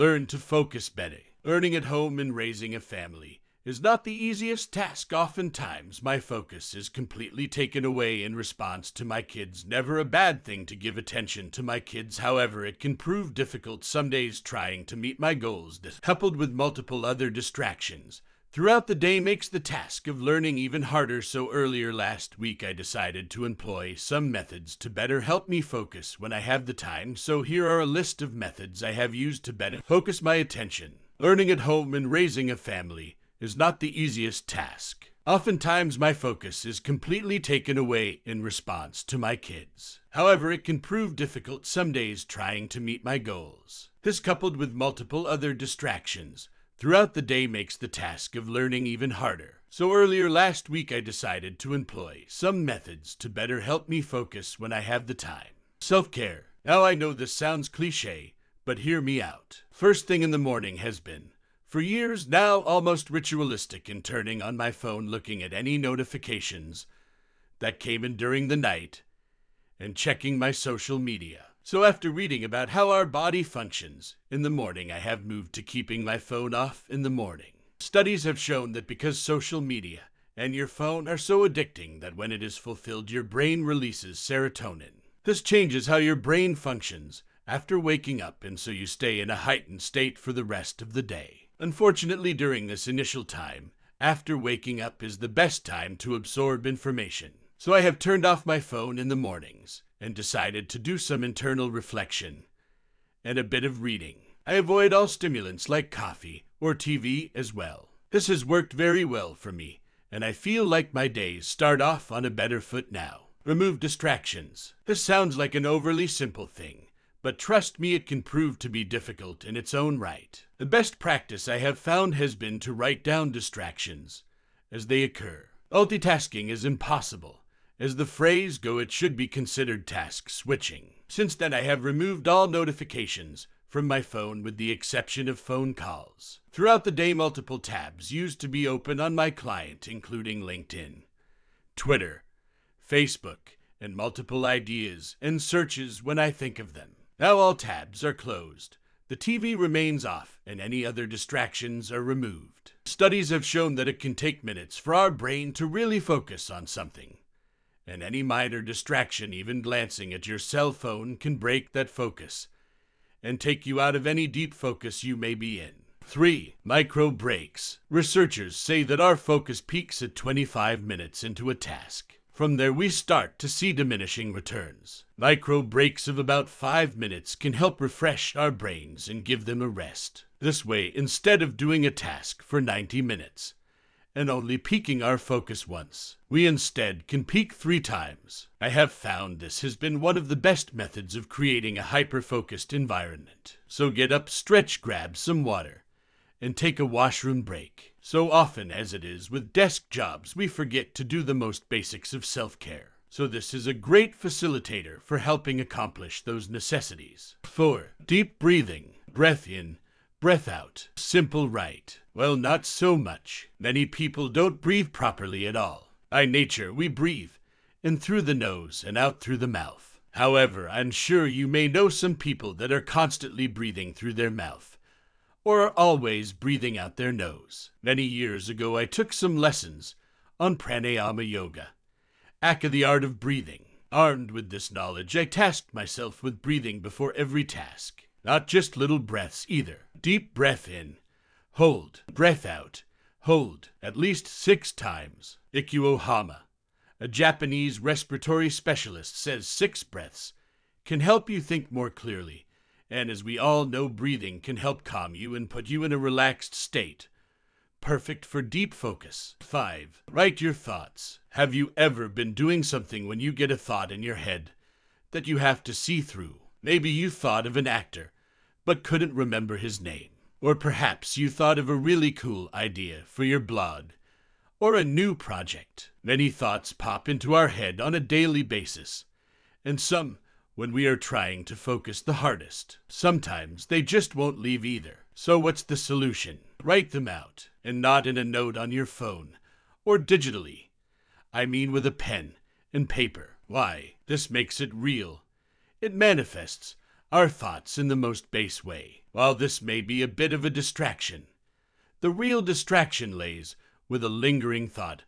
Learn to focus, Benny. Earning at home and raising a family is not the easiest task. Oftentimes, my focus is completely taken away in response to my kids. Never a bad thing to give attention to my kids. However, it can prove difficult some days trying to meet my goals. This, coupled with multiple other distractions throughout the day, makes the task of learning even harder. So earlier last week, I decided to employ some methods to better help me focus when I have the time. So here are a list of methods I have used to better focus my attention. Learning at home and raising a family is not the easiest task. Oftentimes, my focus is completely taken away in response to my kids. However, it can prove difficult some days trying to meet my goals. This, coupled with multiple other distractions throughout the day, makes the task of learning even harder. So earlier last week, I decided to employ some methods to better help me focus when I have the time. Self-care. Now, I know this sounds cliche, but hear me out. First thing in the morning has been, for years now, almost ritualistic in turning on my phone, looking at any notifications that came in during the night, and checking my social media. So after reading about how our body functions in the morning, I have moved to keeping my phone off in the morning. Studies have shown that because social media and your phone are so addicting that when it is fulfilled, your brain releases serotonin. This changes how your brain functions after waking up, and so you stay in a heightened state for the rest of the day. Unfortunately, during this initial time, after waking up is the best time to absorb information. So I have turned off my phone in the mornings and decided to do some internal reflection and a bit of reading. I avoid all stimulants like coffee or TV as well. This has worked very well for me, and I feel like my days start off on a better foot now. Remove distractions. This sounds like an overly simple thing, but trust me, it can prove to be difficult in its own right. The best practice I have found has been to write down distractions as they occur. Multitasking is impossible. As the phrase go, it should be considered task switching. Since then, I have removed all notifications from my phone with the exception of phone calls. Throughout the day, multiple tabs used to be open on my client, including LinkedIn, Twitter, Facebook, and multiple ideas and searches when I think of them. Now all tabs are closed. The TV remains off, and any other distractions are removed. Studies have shown that it can take minutes for our brain to really focus on something, and any minor distraction, even glancing at your cell phone, can break that focus and take you out of any deep focus you may be in. 3. Micro breaks. Researchers say that our focus peaks at 25 minutes into a task. From there, we start to see diminishing returns. Micro breaks of about 5 minutes can help refresh our brains and give them a rest. This way, instead of doing a task for 90 minutes, and only peaking our focus once, we instead can peak 3 times. I have found this has been one of the best methods of creating a hyper-focused environment. So get up, stretch, grab some water, and take a washroom break. So often, as it is with desk jobs, we forget to do the most basics of self-care. So this is a great facilitator for helping accomplish those necessities. 4. Deep breathing. Breath in, breath out. Simple, right? Well, not so much. Many people don't breathe properly at all. By nature, we breathe in through the nose and out through the mouth. However, I'm sure you may know some people that are constantly breathing through their mouth or are always breathing out their nose. Many years ago, I took some lessons on pranayama yoga, aka the art of breathing. Armed with this knowledge, I tasked myself with breathing before every task. Not just little breaths either. Deep breath in, hold. Breath out, hold. At least 6 times. Ikuo Hama, a Japanese respiratory specialist, says 6 breaths can help you think more clearly. And as we all know, breathing can help calm you and put you in a relaxed state, perfect for deep focus. 5. Write your thoughts. Have you ever been doing something when you get a thought in your head that you have to see through? Maybe you thought of an actor, but couldn't remember his name. Or perhaps you thought of a really cool idea for your blog or a new project. Many thoughts pop into our head on a daily basis, and some when we are trying to focus the hardest. Sometimes they just won't leave either. So what's the solution? Write them out, and not in a note on your phone or digitally. I mean with a pen and paper. Why? This makes it real. It manifests our thoughts in the most base way. While this may be a bit of a distraction, the real distraction lays with a lingering thought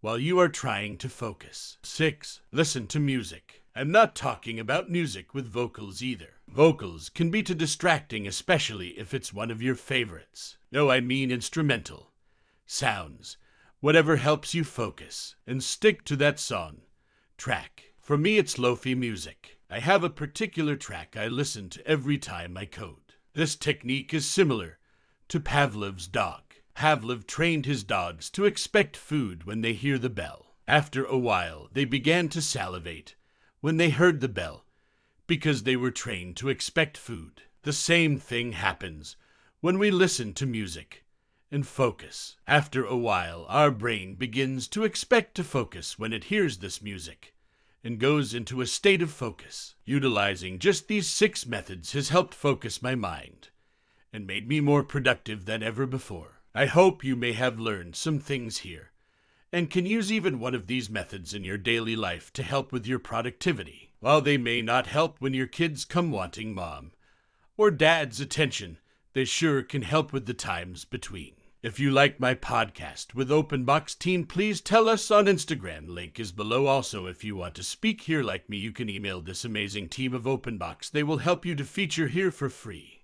while you are trying to focus. 6. Listen to music. I'm not talking about music with vocals either. Vocals can be too distracting, especially if it's one of your favorites. No, I mean instrumental. Sounds. Whatever helps you focus. And stick to that song. Track. For me, it's lo-fi music. I have a particular track I listen to every time I code. This technique is similar to Pavlov's dog. Pavlov trained his dogs to expect food when they hear the bell. After a while, they began to salivate when they heard the bell because they were trained to expect food. The same thing happens when we listen to music and focus. After a while, our brain begins to expect to focus when it hears this music and goes into a state of focus. Utilizing just these 6 methods has helped focus my mind and made me more productive than ever before. I hope you may have learned some things here and can use even one of these methods in your daily life to help with your productivity. While they may not help when your kids come wanting mom or dad's attention, they sure can help with the times between. If you like my podcast with Open Box team, please tell us on Instagram. Link is below. Also, if you want to speak here like me, you can email this amazing team of Open Box. They will help you to feature here for free.